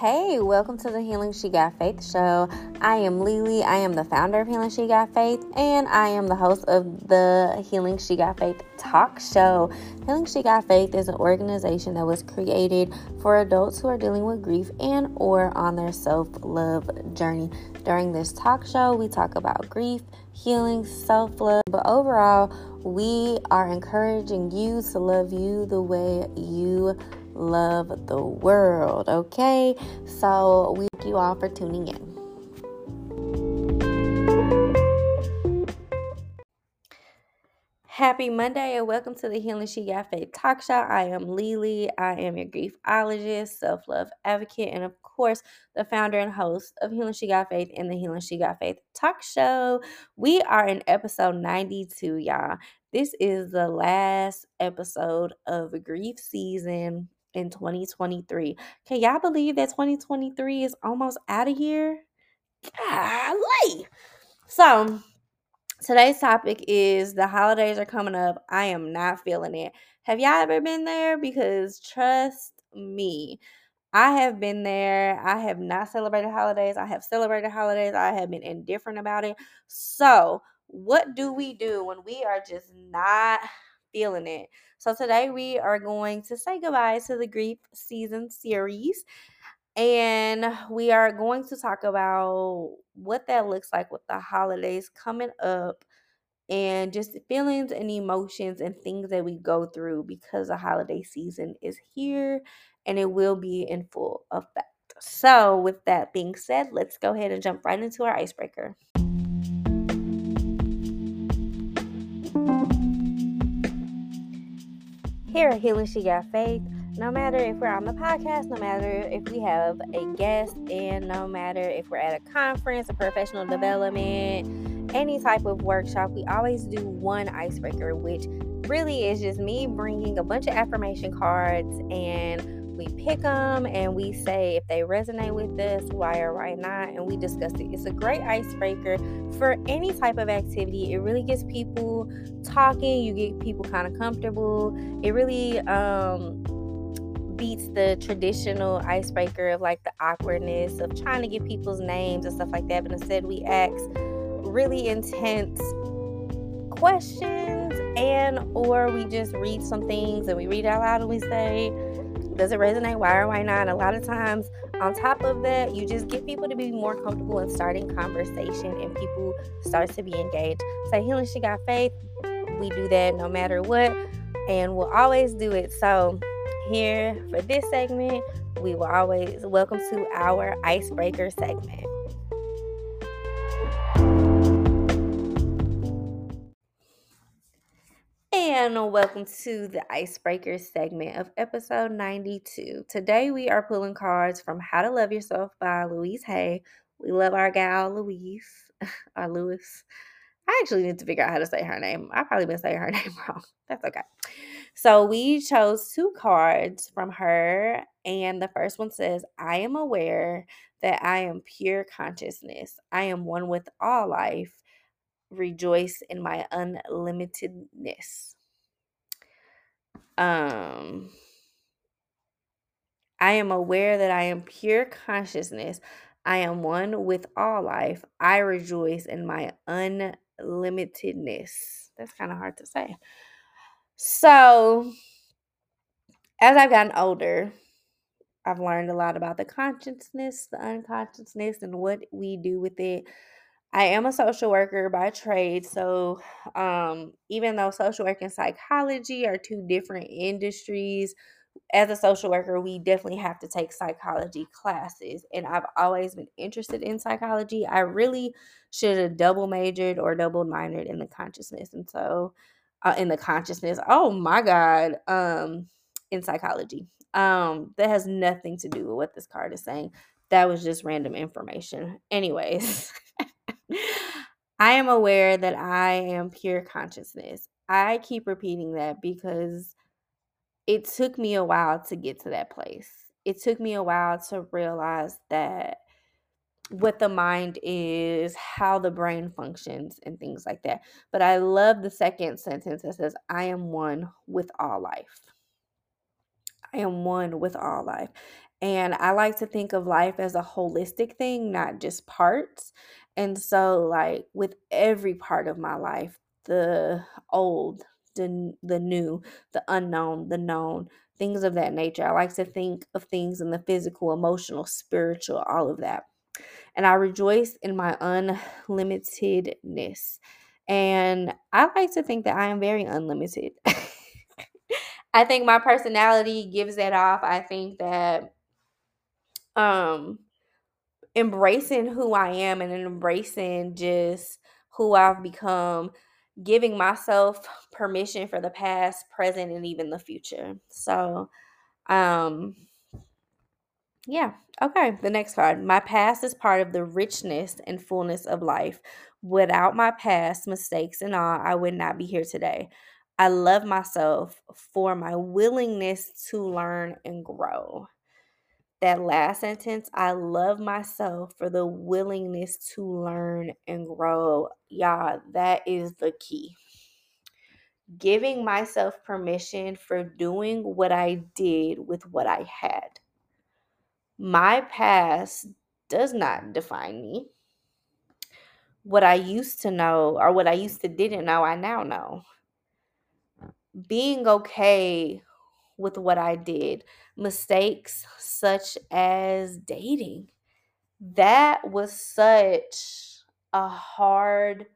Hey, welcome to the Healing She Got Faith show. I am Lily. I am the founder of Healing She Got Faith, and I am the host of the Healing She Got Faith talk show. Healing She Got Faith is an organization that was created for adults who are dealing with grief and or on their self-love journey. During this talk show, we talk about grief, healing, self-love, but overall, we are encouraging you to love you the way you love the world. Okay, so we thank you all for tuning in. Happy Monday and welcome to the Healing She Got Faith talk show. I am Lily. I am your griefologist, self-love advocate, and of course, the founder and host of Healing She Got Faith and the Healing She Got Faith talk show. We are in episode 92, y'all. This is the last episode of Grief Season in 2023. Can y'all believe that 2023 is almost out of here? Golly! So, today's topic is the holidays are coming up. I am not feeling it. Have y'all ever been there? Because trust me, I have been there. I have not celebrated holidays. I have celebrated holidays. I have been indifferent about it. So, what do we do when we are just not feeling it? So today we are going to say goodbye to the Grief Season series, and we are going to talk about what that looks like with the holidays coming up and just feelings and emotions and things that we go through because the holiday season is here and it will be in full effect. So with that being said, let's go ahead and jump right into our icebreaker. Here at Healing She Got Faith, no matter if we're on the podcast, no matter if we have a guest, and no matter if we're at a conference, a professional development, any type of workshop, we always do one icebreaker, which really is just me bringing a bunch of affirmation cards, and we pick them, and we say if they resonate with us, why or why not, and we discuss it. It's a great icebreaker for any type of activity. It really gets people talking. You get people kind of comfortable. It really beats the traditional icebreaker of like the awkwardness of trying to get people's names and stuff like that. But instead, we ask really intense questions, and or we just read some things and we read out loud and we say, does it resonate? Why or why not? And a lot of times, on top of that, you just get people to be more comfortable in starting conversation, and people start to be engaged. So Healing She Got Faith, we do that no matter what, and we'll always do it. So here for this segment, we will always welcome to our icebreaker segment. And welcome to the icebreaker segment of episode 92. Today we are pulling cards from How to Love Yourself by Louise Hay. We love our gal Louise, or Lewis. I actually need to figure out how to say her name. I've probably been saying her name wrong. That's okay. So we chose two cards from her, and the first one says, I am aware that I am pure consciousness. I am one with all life. Rejoice in my unlimitedness. I am aware that I am pure consciousness. I am one with all life. I rejoice in my unlimitedness. That's kind of hard to say. So, as I've gotten older, I've learned a lot about the consciousness, the unconsciousness, and what we do with it. I am a social worker by trade, so even though social work and psychology are two different industries, as a social worker, we definitely have to take psychology classes, and I've always been interested in psychology. I really should have double majored or double minored in the consciousness, and so in psychology. That has nothing to do with what this card is saying. That was just random information. Anyways. I am aware that I am pure consciousness. I keep repeating that because it took me a while to get to that place. It took me a while to realize that what the mind is, how the brain functions, and things like that. But I love the second sentence that says, I am one with all life. I am one with all life. And I like to think of life as a holistic thing, not just parts. And so, like, with every part of my life, the old, the new, the unknown, the known, things of that nature. I like to think of things in the physical, emotional, spiritual, all of that. And I rejoice in my unlimitedness. And I like to think that I am very unlimited. I think my personality gives that off. I think that embracing who I am and embracing just who I've become, giving myself permission for the past, present, and even the future. So, yeah. Okay, the next card. My past is part of the richness and fullness of life. Without my past, mistakes, and all, I would not be here today. I love myself for my willingness to learn and grow. That last sentence, I love myself for the willingness to learn and grow. Y'all, that is the key. Giving myself permission for doing what I did with what I had. My past does not define me. What I used to know or what I used to didn't know, I now know. Being okay with what I did. Mistakes such as dating. That was such a hard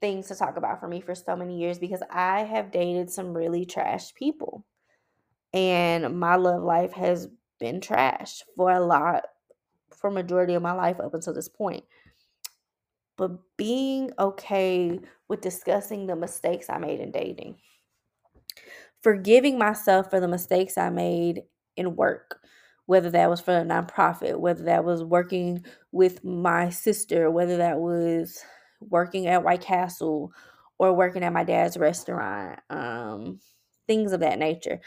thing to talk about for me for so many years because I have dated some really trash people. And my love life has been trash for majority of my life up until this point. But being okay with discussing the mistakes I made in dating. Forgiving myself for the mistakes I made in work, whether that was for a nonprofit, whether that was working with my sister, whether that was working at White Castle or working at my dad's restaurant, things of that nature.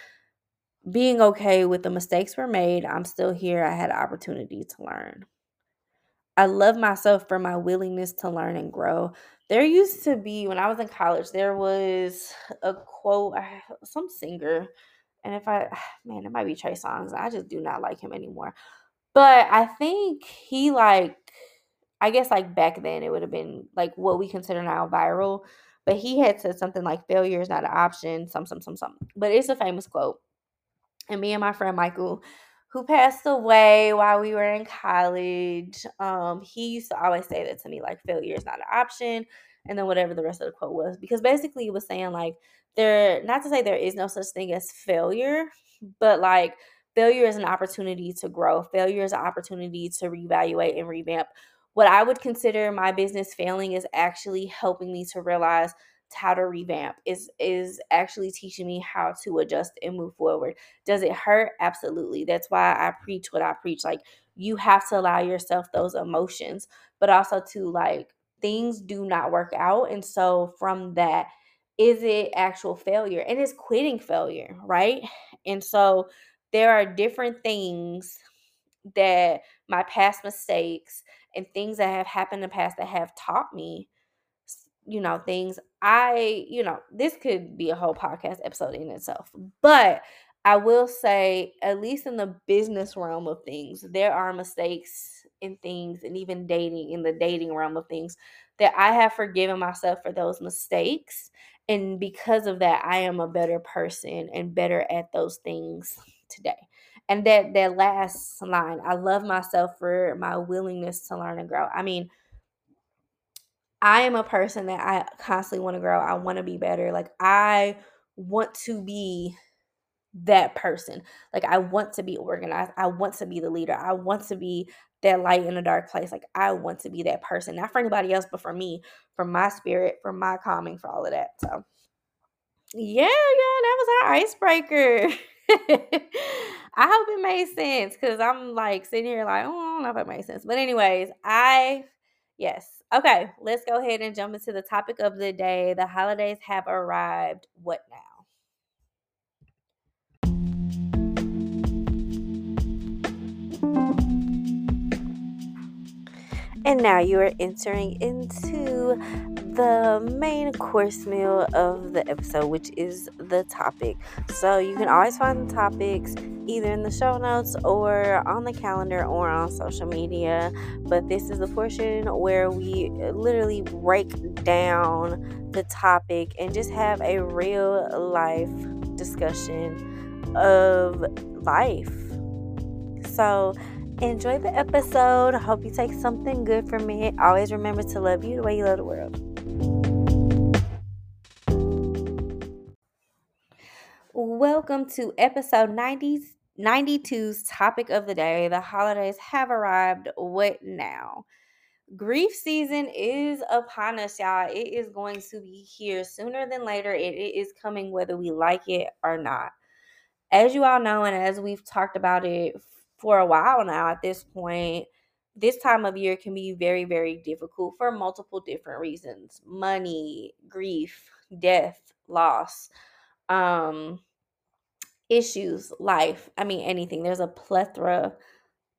Being okay with the mistakes were made. I'm still here. I had an opportunity to learn. I love myself for my willingness to learn and grow. There used to be, when I was in college, there was a quote, some singer, and it might be Trey Songz. I just do not like him anymore. But I think he back then it would have been like what we consider now viral. But he had said something like, failure is not an option, some. But it's a famous quote. And me and my friend Michael, who passed away while we were in college, he used to always say that to me, like, failure is not an option, and then whatever the rest of the quote was. Because basically it was saying, like, not to say there is no such thing as failure, but, like, failure is an opportunity to grow. Failure is an opportunity to reevaluate and revamp. What I would consider my business failing is actually helping me to realize how to revamp, is actually teaching me how to adjust and move forward. Does it hurt? Absolutely. That's why I preach what I preach. Like, you have to allow yourself those emotions, but also to, like, things do not work out. And so from that, is it actual failure? And it's quitting failure, right? And so there are different things that my past mistakes and things that have happened in the past that have taught me, you know, things this could be a whole podcast episode in itself, but I will say, at least in the business realm of things, there are mistakes in things, and even dating, in the dating realm of things, that I have forgiven myself for those mistakes. And because of that, I am a better person and better at those things today. And that last line, I love myself for my willingness to learn and grow. I mean, I am a person that I constantly want to grow. I want to be better. Like, I want to be that person. Like, I want to be organized. I want to be the leader. I want to be that light in a dark place. Like, I want to be that person. Not for anybody else, but for me, for my spirit, for my calming, for all of that. So, yeah, that was our icebreaker. I hope it made sense, because I'm, like, sitting here like, oh, I don't know if it made sense. But anyways, yes. Okay, let's go ahead and jump into the topic of the day. The holidays have arrived. What now? And now you are entering into the main course meal of the episode, which is the topic. So you can always find the topics either in the show notes or on the calendar or on social media. But this is the portion where we literally break down the topic and just have a real life discussion of life. So enjoy the episode. Hope you take something good from it. Always remember to love you the way you love the world. Welcome to episode 92's topic of the day. The holidays have arrived. What now? Grief season is upon us, y'all. It is going to be here sooner than later. It is coming whether we like it or not. As you all know, and as we've talked about it for a while now at this point, this time of year can be very, very difficult for multiple different reasons. Money, grief, death, loss, issues, life. I mean, anything. There's a plethora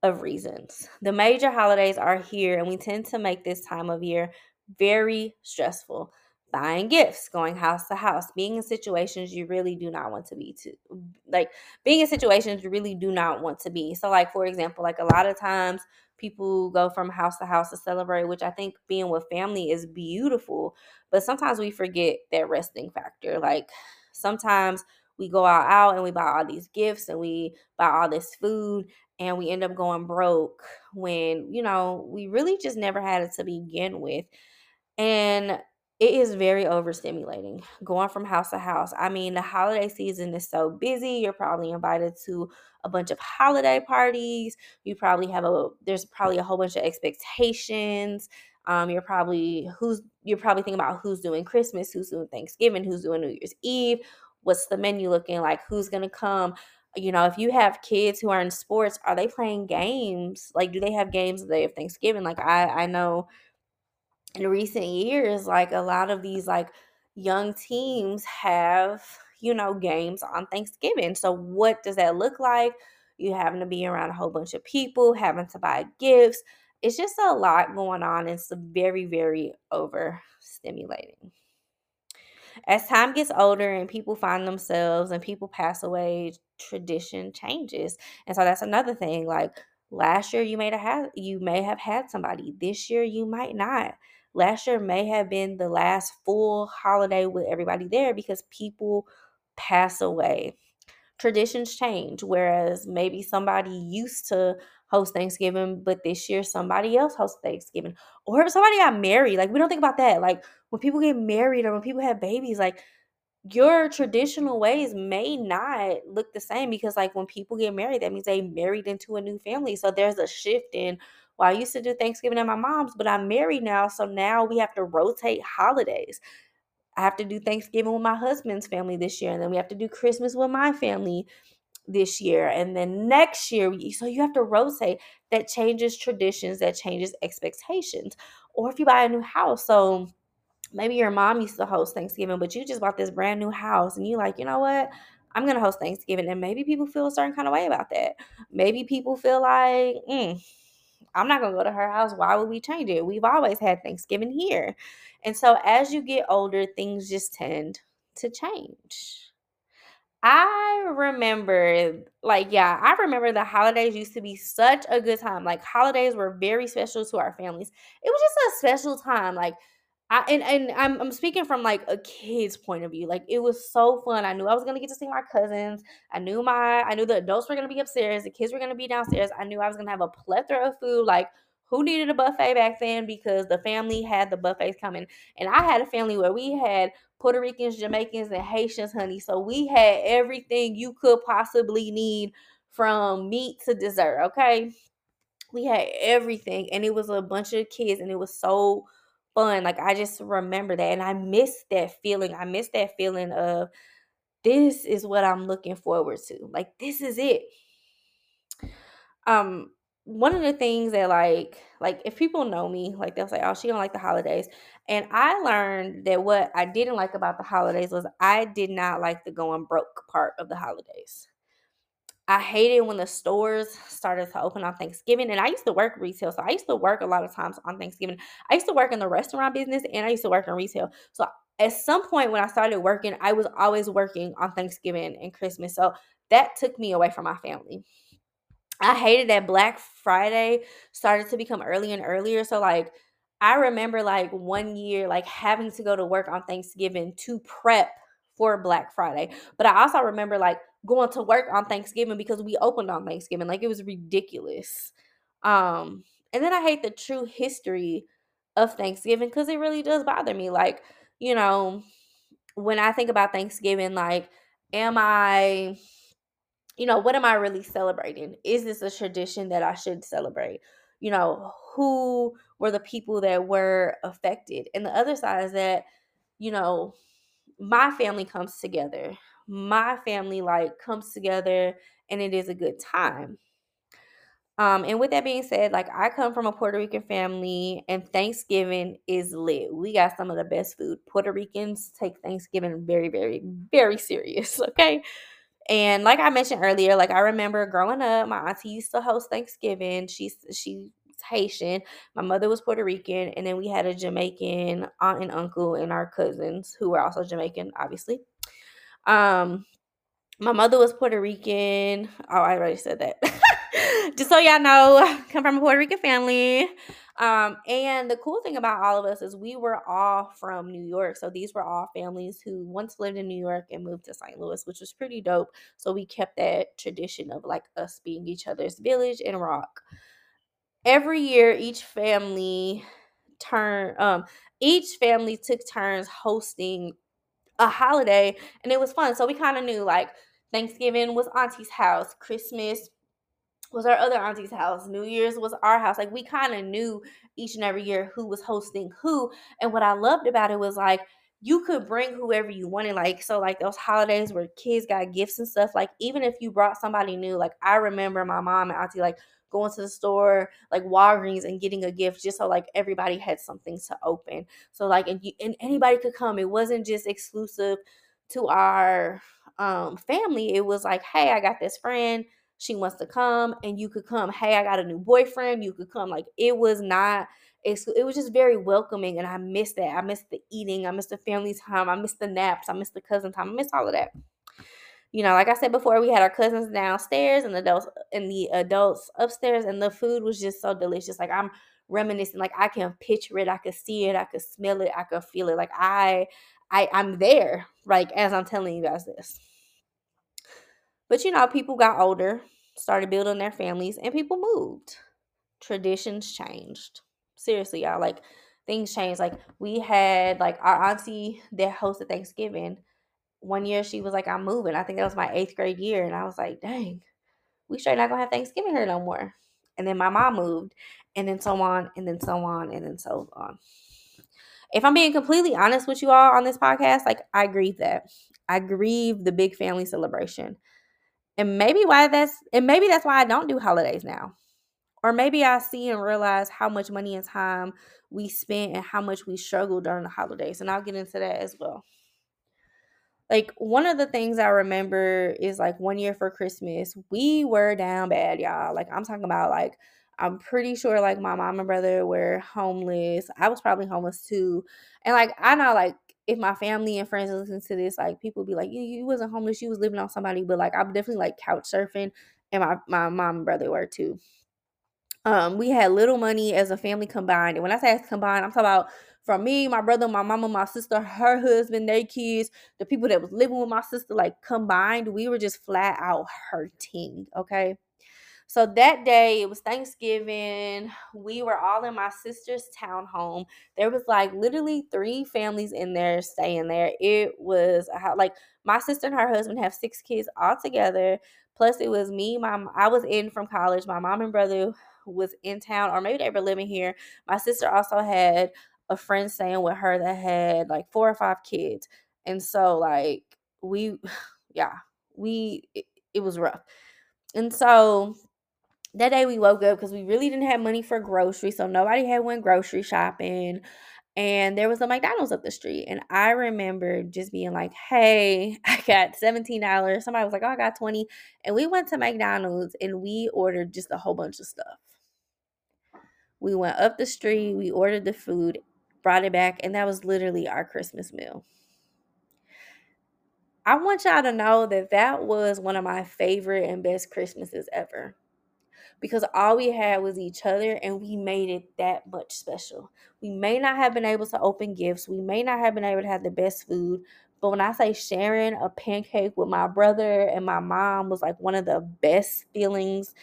of reasons. The major holidays are here, and we tend to make this time of year very stressful. Buying gifts, going house to house, being in situations you really do not want to be to. Like, being in situations you really do not want to be. So, like, for example, like a lot of times people go from house to house to celebrate, which I think being with family is beautiful. But sometimes we forget that resting factor. Like, sometimes we go out and we buy all these gifts and we buy all this food and we end up going broke when, you know, we really just never had it to begin with. And it is very overstimulating going from house to house. I mean, the holiday season is so busy. You're probably invited to a bunch of holiday parties. You probably have there's probably a whole bunch of expectations. You're probably thinking about who's doing Christmas, who's doing Thanksgiving, who's doing New Year's Eve, what's the menu looking like, who's going to come. You know, if you have kids who are in sports, are they playing games? Like, do they have games the day of Thanksgiving? Like, I know in recent years, like, a lot of these, like, young teams have, you know, games on Thanksgiving. So what does that look like? You having to be around a whole bunch of people, having to buy gifts. It's just a lot going on. It's very, very overstimulating. As time gets older and people find themselves and people pass away, tradition changes. And so that's another thing. Like, last year you may have had somebody. This year you might not. Last year may have been the last full holiday with everybody there because people pass away. Traditions change, whereas maybe somebody used to host Thanksgiving, but this year somebody else hosts Thanksgiving. Or if somebody got married, like, we don't think about that. Like, when people get married or when people have babies, like, your traditional ways may not look the same because, like, when people get married, that means they married into a new family. So there's a shift in, well, I used to do Thanksgiving at my mom's, but I'm married now. So now we have to rotate holidays. I have to do Thanksgiving with my husband's family this year. And then we have to do Christmas with my family this year. And then next year, so you have to rotate. That changes traditions. That changes expectations. Or if you buy a new house, so maybe your mom used to host Thanksgiving, but you just bought this brand new house and you're like, you know what? I'm going to host Thanksgiving. And maybe people feel a certain kind of way about that. Maybe people feel like, I'm not going to go to her house. Why would we change it? We've always had Thanksgiving here. And so as you get older, things just tend to change. I remember the holidays used to be such a good time. Like, holidays were very special to our families. It was just a special time. Like, I'm speaking from, like, a kid's point of view. Like, it was so fun. I knew I was going to get to see my cousins. I knew the adults were going to be upstairs. The kids were going to be downstairs. I knew I was going to have a plethora of food. Like, who needed a buffet back then? Because the family had the buffets coming. And I had a family where we had Puerto Ricans, Jamaicans, and Haitians, honey. So we had everything you could possibly need from meat to dessert, okay? We had everything. And it was a bunch of kids, and it was so fun. Like, I just remember that, and I miss that feeling. I miss that feeling of, this is what I'm looking forward to. Like, this is it. One of the things that, like if people know me, like, they'll say, oh, she don't like the holidays. And I learned that what I didn't like about the holidays was I did not like the going broke part of the holidays. I hated when the stores started to open on Thanksgiving. And I used to work retail, so I used to work a lot of times on Thanksgiving. I used to work in the restaurant business, and I used to work in retail. So at some point when I started working, I was always working on Thanksgiving and Christmas. So that took me away from my family. I hated that Black Friday started to become earlier and earlier. So, like, I remember, like, one year, like, having to go to work on Thanksgiving to prep for Black Friday. But I also remember, like, going to work on Thanksgiving because we opened on Thanksgiving. Like, it was ridiculous. And then I hate the true history of Thanksgiving because it really does bother me. Like, you know, when I think about Thanksgiving, like, am I, you know, what am I really celebrating? Is this a tradition that I should celebrate? You know, who were the people that were affected? And the other side is that, you know, my family comes together. My family, like, comes together, and it is a good time. And with that being said, like, I come from a Puerto Rican family, and Thanksgiving is lit. We got some of the best food. Puerto Ricans take Thanksgiving very, very, very serious, okay? And like I mentioned earlier, like, I remember growing up, my auntie used to host Thanksgiving. She's Haitian. My mother was Puerto Rican, and then we had a Jamaican aunt and uncle and our cousins who were also Jamaican, obviously. My mother was Puerto Rican. Oh, I already said that. Just so y'all know, come from a Puerto Rican family. And the cool thing about all of us is we were all from New York. So these were all families who once lived in New York and moved to St. Louis, which was pretty dope. So we kept that tradition of, like, us being each other's village and rock. Every year, each family took turns hosting a holiday, and it was fun. So we kind of knew, like, Thanksgiving was Auntie's house, Christmas was our other auntie's house, New Year's was our house. Like, we kind of knew each and every year who was hosting who. And what I loved about it was, like, you could bring whoever you wanted. Like, so, like, those holidays where kids got gifts and stuff, like, even if you brought somebody new, like, I remember my mom and auntie, like, going to the store, like Walgreens, and getting a gift just so, like, everybody had something to open. So, like, and anybody could come. It wasn't just exclusive to our family. It was like, hey, I got this friend, she wants to come, and you could come. Hey, I got a new boyfriend, you could come. Like, it was just very welcoming, and I missed that. I missed the eating. I missed the family time. I missed the naps. I missed the cousin time. I missed all of that. You know, like I said before, we had our cousins downstairs and the adults upstairs, and the food was just so delicious. Like, I'm reminiscing. Like, I can picture it. I could see it. I could smell it. I could feel it. Like, I'm there, like, as I'm telling you guys this. But, you know, people got older, started building their families, and people moved. Traditions changed. Seriously, y'all, like, things changed. Like, we had, like, our auntie that hosted Thanksgiving. One year she was like, I'm moving. I think that was my 8th grade year. And I was like, dang, we straight not gonna have Thanksgiving here no more. And then my mom moved, and then so on, and then so on, and then so on. If I'm being completely honest with you all on this podcast, like, I grieve that. I grieve the big family celebration. And maybe that's why I don't do holidays now. Or maybe I see and realize how much money and time we spent and how much we struggled during the holidays. And I'll get into that as well. Like, one of the things I remember is, like, one year for Christmas, we were down bad, y'all. Like, I'm talking about, like, I'm pretty sure, like, my mom and brother were homeless. I was probably homeless, too. And, like, I know, like, if my family and friends listen to this, like, people be like, you wasn't homeless, you was living on somebody. But, like, I'm definitely, like, couch surfing, and my mom and brother were, too. We had little money as a family combined. And when I say combined, I'm talking about from me, my brother, my mama, my sister, her husband, their kids, the people that was living with my sister, like, combined, we were just flat out hurting, okay? So that day, it was Thanksgiving. We were all in my sister's townhome. There was, like, literally 3 families in there staying there. It was, like, my sister and her husband have 6 kids all together. Plus, it was me, I was in from college. My mom and brother was in town, or maybe they were living here. My sister also had a friend staying with her that had, like, 4 or 5 kids. And so, like, it was rough. And so that day we woke up because we really didn't have money for groceries. So nobody had went grocery shopping. And there was a McDonald's up the street. And I remember just being like, hey, I got $17. Somebody was like, oh, I got $20. And we went to McDonald's and we ordered just a whole bunch of stuff. We went up the street. We ordered the food, brought it back. And that was literally our Christmas meal. I want y'all to know that that was one of my favorite and best Christmases ever. Because all we had was each other, and we made it that much special. We may not have been able to open gifts. We may not have been able to have the best food. But when I say sharing a pancake with my brother and my mom was like one of the best feelings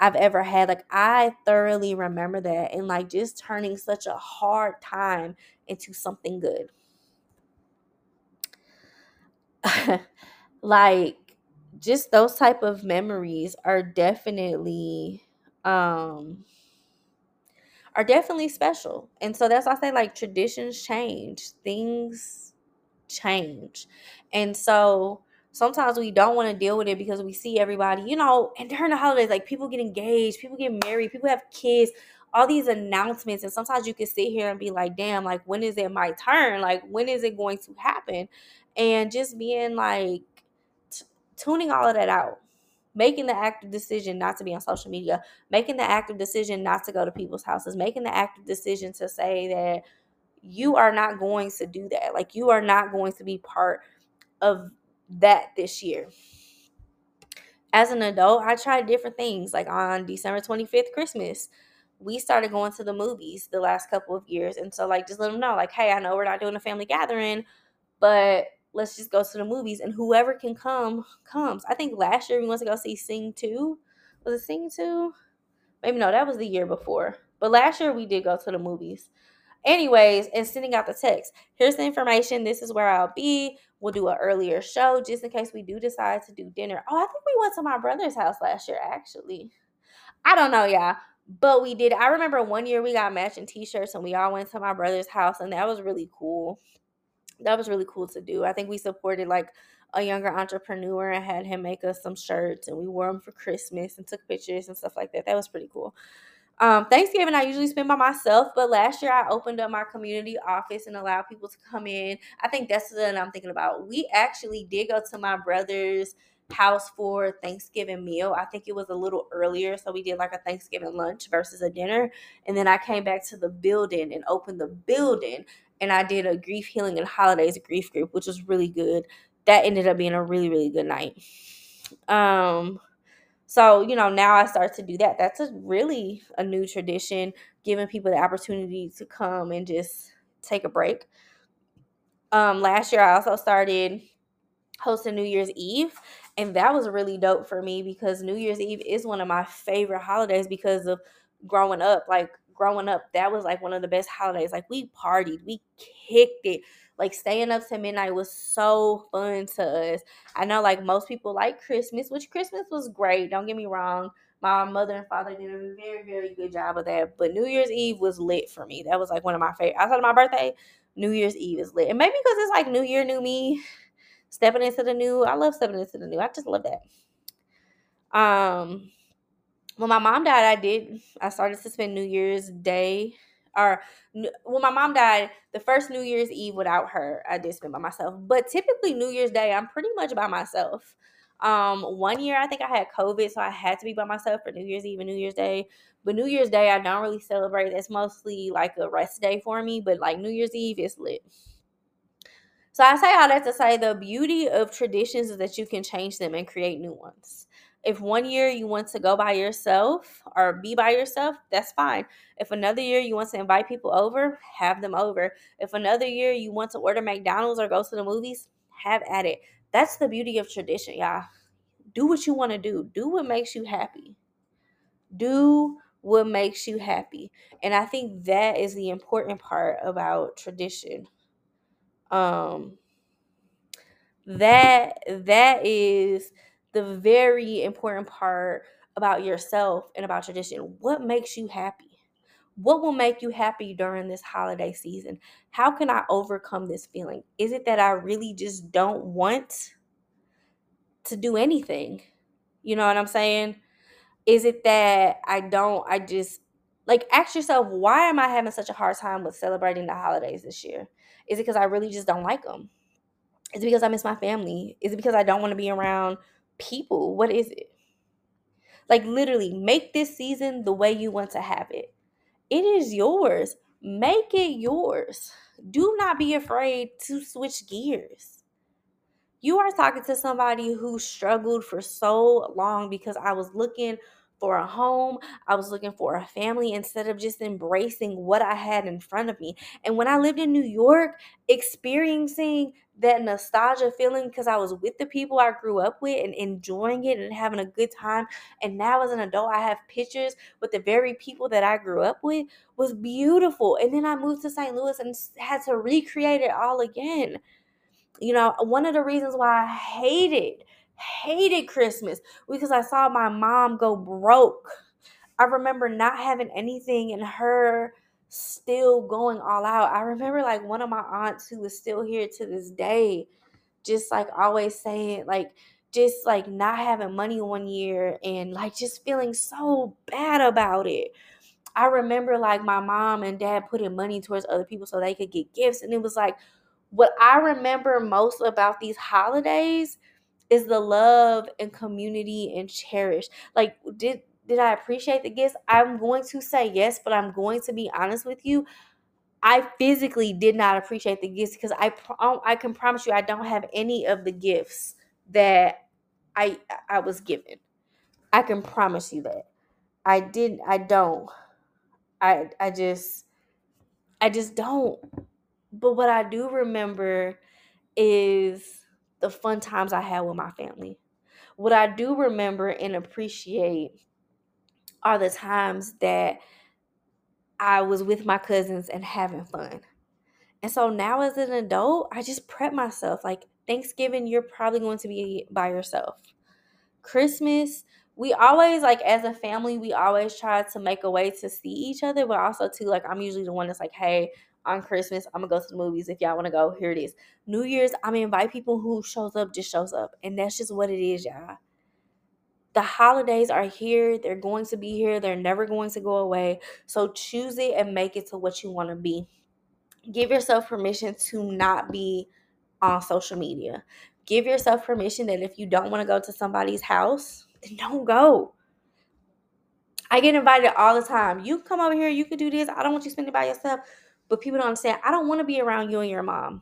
I've ever had. Like, I thoroughly remember that, and like just turning such a hard time into something good. Like, just those type of memories are definitely special. And so that's why I say, like, traditions change. Things change. And so sometimes we don't want to deal with it because we see everybody, you know, and during the holidays, like, people get engaged, people get married, people have kids, all these announcements. And sometimes you can sit here and be like, damn, like, when is it my turn? Like, when is it going to happen? And just being like, tuning all of that out, making the active decision not to be on social media, making the active decision not to go to people's houses, making the active decision to say that you are not going to do that. Like, you are not going to be part of that this year. As an adult, I tried different things. Like, on December 25th, Christmas, we started going to the movies the last couple of years. And so, like, just let them know, like, hey, I know we're not doing a family gathering, but let's just go to the movies, and whoever can come, comes. I think last year we went to go see Sing 2. Was it Sing 2? Maybe no, that was the year before. But last year we did go to the movies. Anyways, and sending out the text. Here's the information. This is where I'll be. We'll do an earlier show just in case we do decide to do dinner. Oh, I think we went to my brother's house last year, actually. I don't know, y'all. But we did. I remember one year we got matching t-shirts, and we all went to my brother's house, and that was really cool. That was really cool to do. I think we supported, like, a younger entrepreneur and had him make us some shirts, and we wore them for Christmas and took pictures and stuff like that. That was pretty cool. Thanksgiving, I usually spend by myself, but last year I opened up my community office and allowed people to come in. I think that's what I'm thinking about. We actually did go to my brother's house for Thanksgiving meal. I think it was a little earlier, so we did like a Thanksgiving lunch versus a dinner. And then I came back to the building and opened the building. And I did a grief, healing, and holidays grief group, which was really good. That ended up being a really, really good night. So, you know, now I start to do that. That's a new tradition, giving people the opportunity to come and just take a break. Last year, I also started hosting New Year's Eve. And that was really dope for me because New Year's Eve is one of my favorite holidays because of growing up. Like, growing up, that was like one of the best holidays. Like, we partied, we kicked it. Like, staying up till midnight was so fun to us. I know, like, most people like Christmas, which Christmas was great, don't get me wrong. My mother and father did a very, very good job of that. But New Year's Eve was lit for me. That was like one of my favorite. Outside of my birthday, New Year's Eve is lit. And maybe because it's like new year, new me, stepping into the new. I love stepping into the new. I just love that. When my mom died, I started to spend New Year's Day, or when my mom died, the first New Year's Eve without her, I did spend by myself. But typically New Year's Day, I'm pretty much by myself. One year, I think I had COVID, so I had to be by myself for New Year's Eve and New Year's Day. But New Year's Day, I don't really celebrate. It's mostly like a rest day for me, but like New Year's Eve, it's lit. So I say all that to say the beauty of traditions is that you can change them and create new ones. If one year you want to go by yourself or be by yourself, that's fine. If another year you want to invite people over, have them over. If another year you want to order McDonald's or go to the movies, have at it. That's the beauty of tradition, y'all. Do what you want to do. Do what makes you happy. Do what makes you happy. And I think that is the important part about tradition. That is the very important part about yourself and about tradition. What makes you happy? What will make you happy during this holiday season? How can I overcome this feeling? Is it that I really just don't want to do anything? You know what I'm saying? Is it that I just Like, ask yourself, why am I having such a hard time with celebrating the holidays this year? Is it because I really just don't like them? Is it because I miss my family? Is it because I don't want to be around people? What is it? Like, literally, make this season the way you want to have it. It is yours. Make it yours. Do not be afraid to switch gears. You are talking to somebody who struggled for so long because I was looking for a home. I was looking for a family instead of just embracing what I had in front of me. And when I lived in New York, experiencing that nostalgia feeling because I was with the people I grew up with and enjoying it and having a good time. And now as an adult, I have pictures with the very people that I grew up with. Was beautiful. And then I moved to St. Louis and had to recreate it all again. You know, one of the reasons why I hated Christmas because I saw my mom go broke. I remember not having anything and her still going all out. I remember like one of my aunts who is still here to this day, just like always saying like, just like not having money one year and like just feeling so bad about it. I remember like my mom and dad putting money towards other people so they could get gifts. And it was like, what I remember most about these holidays is the love and community and cherish. Like, did I appreciate the gifts? I'm going to say yes, but I'm going to be honest with you. I physically did not appreciate the gifts because I can promise you I don't have any of the gifts that I was given. I can promise you that. I just don't. But what I do remember is the fun times I had with my family. What I do remember and appreciate are the times that I was with my cousins and having fun. And so now as an adult, I just prep myself. Like Thanksgiving, you're probably going to be by yourself. Christmas, we always, like as a family, we always try to make a way to see each other. But also too, like I'm usually the one that's like, hey, on Christmas, I'm going to go to the movies. If y'all want to go, here it is. New Year's, I'm going to invite people who shows up, just shows up. And that's just what it is, y'all. The holidays are here. They're going to be here. They're never going to go away. So choose it and make it to what you want to be. Give yourself permission to not be on social media. Give yourself permission that if you don't want to go to somebody's house, then don't go. I get invited all the time. You come over here. You can do this. I don't want you spending by yourself. But people don't understand, I don't want to be around you and your mom.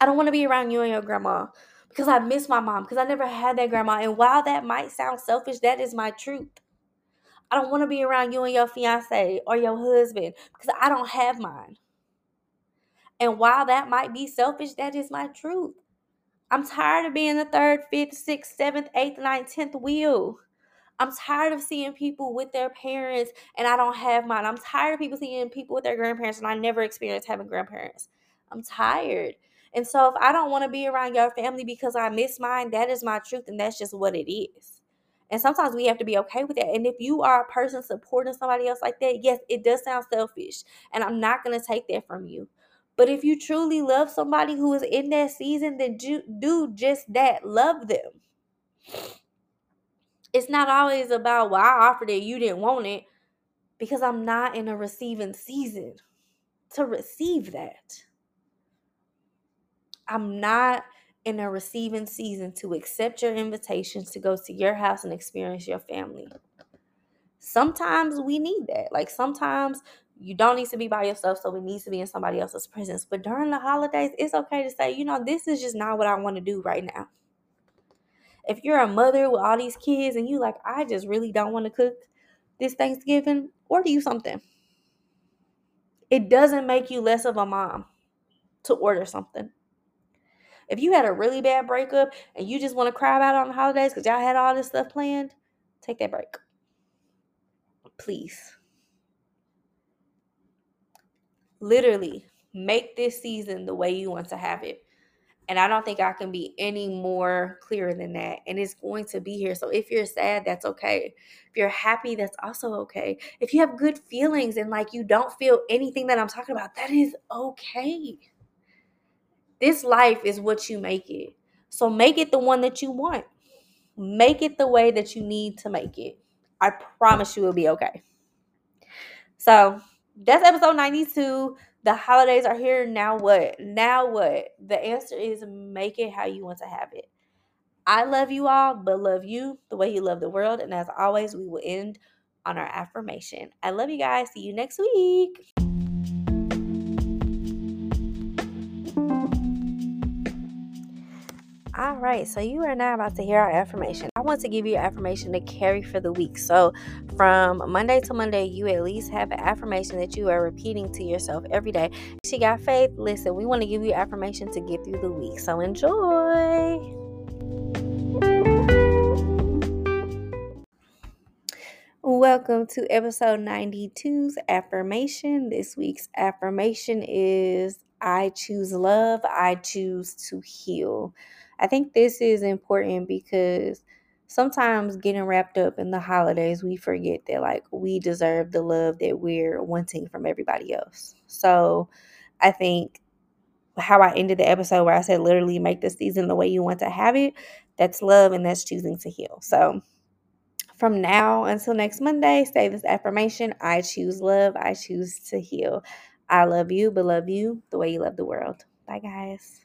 I don't want to be around you and your grandma because I miss my mom, because I never had that grandma. And while that might sound selfish, that is my truth. I don't want to be around you and your fiance or your husband because I don't have mine. And while that might be selfish, that is my truth. I'm tired of being the third, fifth, sixth, seventh, eighth, ninth, 10th wheel. I'm tired of seeing people with their parents and I don't have mine. I'm tired of people seeing people with their grandparents and I never experienced having grandparents. I'm tired. And so if I don't want to be around your family because I miss mine, that is my truth and that's just what it is. And sometimes we have to be okay with that. And if you are a person supporting somebody else like that, yes, it does sound selfish and I'm not going to take that from you. But if you truly love somebody who is in that season, then do just that. Love them. It's not always about, well, I offered it, you didn't want it, because I'm not in a receiving season to receive that. I'm not in a receiving season to accept your invitations to go to your house and experience your family. Sometimes we need that. Like sometimes you don't need to be by yourself, so it needs to be in somebody else's presence. But during the holidays, it's okay to say, you know, this is just not what I want to do right now. If you're a mother with all these kids and you like, I just really don't want to cook this Thanksgiving, order you something. It doesn't make you less of a mom to order something. If you had a really bad breakup and you just want to cry about it on the holidays because y'all had all this stuff planned, take that break. Please. Literally, make this season the way you want to have it. And I don't think I can be any more clearer than that. And it's going to be here. So if you're sad, that's okay. If you're happy, that's also okay. If you have good feelings and like you don't feel anything that I'm talking about, that is okay. This life is what you make it. So make it the one that you want. Make it the way that you need to make it. I promise you it'll be okay. So that's episode 92. The holidays are here. Now what? Now what? The answer is make it how you want to have it. I love you all, but love you the way you love the world. And as always, we will end on our affirmation. I love you guys. See you next week. All right, so you are now about to hear our affirmation. I want to give you an affirmation to carry for the week. So from Monday to Monday, you at least have an affirmation that you are repeating to yourself every day. She got faith. Listen, we want to give you affirmation to get through the week. So enjoy. Welcome to episode 92's affirmation. This week's affirmation is I choose love. I choose to heal. I think this is important because sometimes getting wrapped up in the holidays, we forget that like we deserve the love that we're wanting from everybody else. So I think how I ended the episode where I said literally make the season the way you want to have it, that's love and that's choosing to heal. So from now until next Monday, say this affirmation, I choose love, I choose to heal. I love you, but love you the way you love the world. Bye, guys.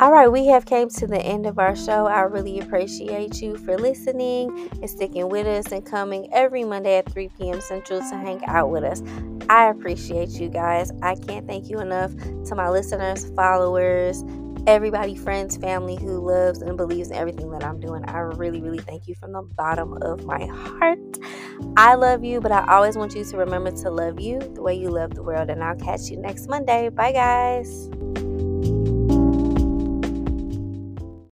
All right, we have came to the end of our show. I really appreciate you for listening and sticking with us and coming every Monday at 3 p.m. Central to hang out with us. I appreciate you guys. I can't thank you enough to my listeners, followers, everybody, friends, family who loves and believes in everything that I'm doing. I really, really thank you from the bottom of my heart. I love you, but I always want you to remember to love you the way you love the world. And I'll catch you next Monday. Bye, guys.